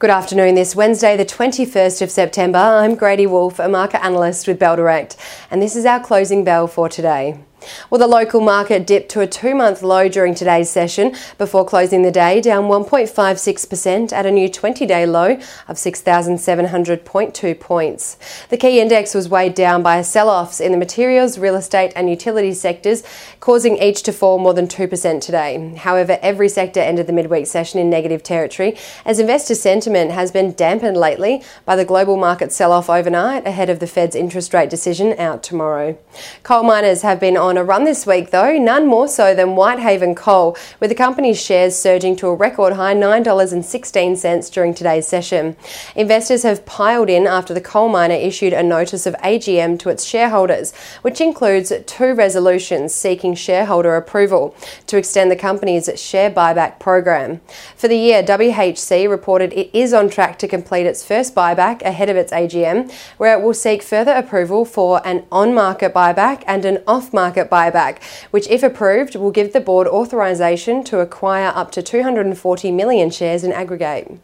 Good afternoon. This Wednesday, the 21st of September, I'm Grady Wolfe, a market analyst with Bell Direct, and this is our closing bell for today. Well, the local market dipped to a two-month low during today's session before closing the day down 1.56% at a new 20-day low of 6,700.2 points. The key index was weighed down by sell-offs in the materials, real estate and utility sectors, causing each to fall more than 2% today. However, every sector ended the midweek session in negative territory as investor sentiment has been dampened lately by the global market sell-off overnight ahead of the Fed's interest rate decision out tomorrow. Coal miners have been on a run this week though, none more so than Whitehaven Coal, with the company's shares surging to a record high $9.16 during today's session. Investors have piled in after the coal miner issued a notice of AGM to its shareholders, which includes two resolutions seeking shareholder approval to extend the company's share buyback program. For the year, WHC reported it is on track to complete its first buyback ahead of its AGM, where it will seek further approval for an on-market buyback and an off-market buyback, which if approved will give the board authorisation to acquire up to 240 million shares in aggregate.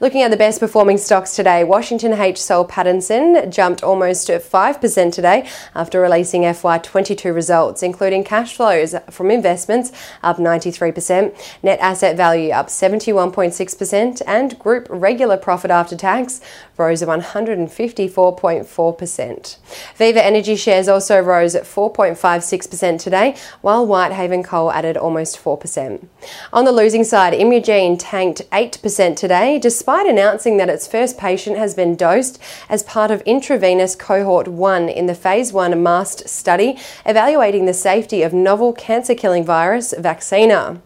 Looking at the best performing stocks today, Washington H. Soul Pattinson jumped almost 5% today after releasing FY22 results, including cash flows from investments up 93%, net asset value up 71.6% and group regular profit after tax rose 154.4%. Viva Energy shares also rose 4.56% today, while Whitehaven Coal added almost 4%. On the losing side, Immugene tanked 8% today, despite announcing that its first patient has been dosed as part of intravenous cohort 1 in the phase 1 MAST study, evaluating the safety of novel cancer-killing virus Vaccina.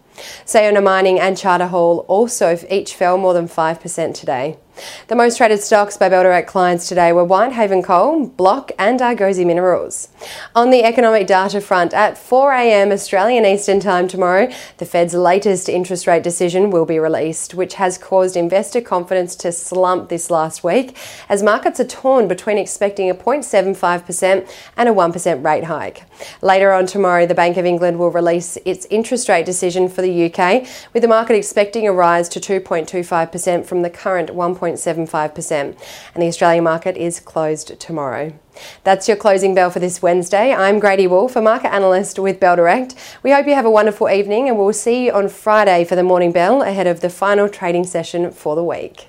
Sayona Mining and Charter Hall also each fell more than 5% today. The most traded stocks by Bell Direct clients today were Whitehaven Coal, Block and Argosy Minerals. On the economic data front, at 4 a.m. Australian Eastern Time tomorrow, the Fed's latest interest rate decision will be released, which has caused investor confidence to slump this last week, as markets are torn between expecting a 0.75% and a 1% rate hike. Later on tomorrow, the Bank of England will release its interest rate decision for the UK, with the market expecting a rise to 2.25% from the current 1.75%, and the Australian market is closed tomorrow. That's your closing bell for this Wednesday. I'm Grady Wolfe, a market analyst with Bell Direct. We hope you have a wonderful evening and we'll see you on Friday for the morning bell ahead of the final trading session for the week.